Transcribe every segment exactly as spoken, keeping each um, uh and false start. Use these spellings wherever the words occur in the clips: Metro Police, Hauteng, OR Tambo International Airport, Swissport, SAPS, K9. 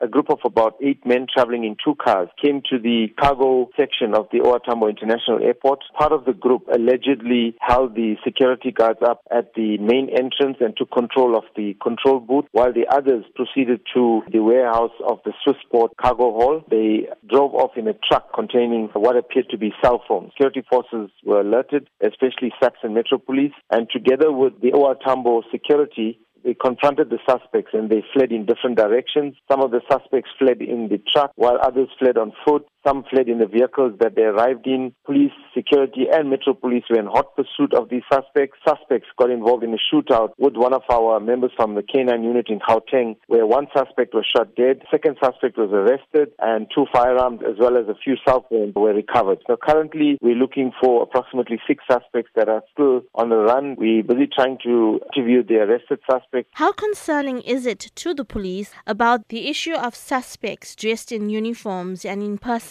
a group of about eight men traveling in two cars came to the cargo section of the O R Tambo International Airport. Part of the group allegedly held the security guards up at the main entrance and took control of the control booth, while the others proceeded to the warehouse of the Swissport cargo hall. They drove off in a truck containing what appeared to be cell phones. Security forces were alerted, especially SAPS and Metro Police, and together with the O R Tambo security, they confronted the suspects and they fled in different directions. Some of the suspects fled in the truck, while others fled on foot. Some fled in the vehicles that they arrived in. Police, security and Metro Police were in hot pursuit of these suspects. Suspects got involved in a shootout with one of our members from the K nine unit in Hauteng, where one suspect was shot dead, second suspect was arrested, and two firearms as well as a few cell phones were recovered. So currently we're looking for approximately six suspects that are still on the run. We're busy trying to interview the arrested suspects. How concerning is it to the police about the issue of suspects dressed in uniforms and in person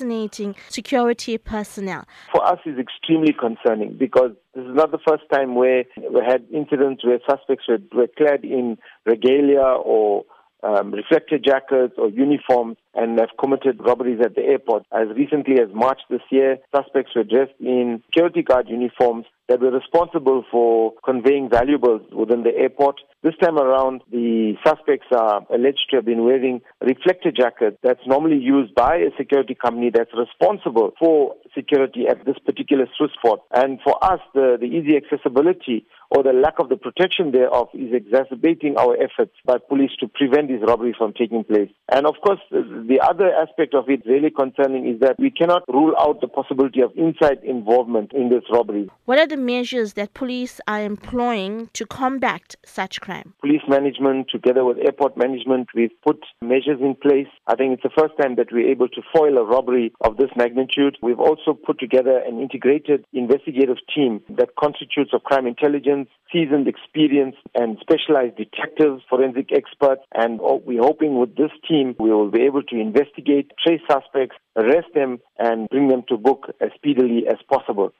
security personnel? For us, it's extremely concerning because this is not the first time where we had incidents where suspects were, were clad in regalia or um, reflector jackets or uniforms and have committed robberies at the airport. As recently as March this year, suspects were dressed in security guard uniforms that were responsible for conveying valuables within the airport. This time around, the suspects are alleged to have been wearing a reflector jacket that's normally used by a security company that's responsible for security at this particular Swissport. And for us, the, the easy accessibility or the lack of the protection thereof is exacerbating our efforts by police to prevent these robberies from taking place. And of course, the other aspect of it really concerning is that we cannot rule out the possibility of inside involvement in this robbery. What are the measures that police are employing to combat such crime? Police management, together with airport management, we've put measures in place. I think it's the first time that we're able to foil a robbery of this magnitude. We've also put together an integrated investigative team that constitutes of crime intelligence, seasoned experience, and specialized detectives, forensic experts, and we're hoping with this team we will be able to investigate, trace suspects, arrest them, and bring them to book as speedily as possible.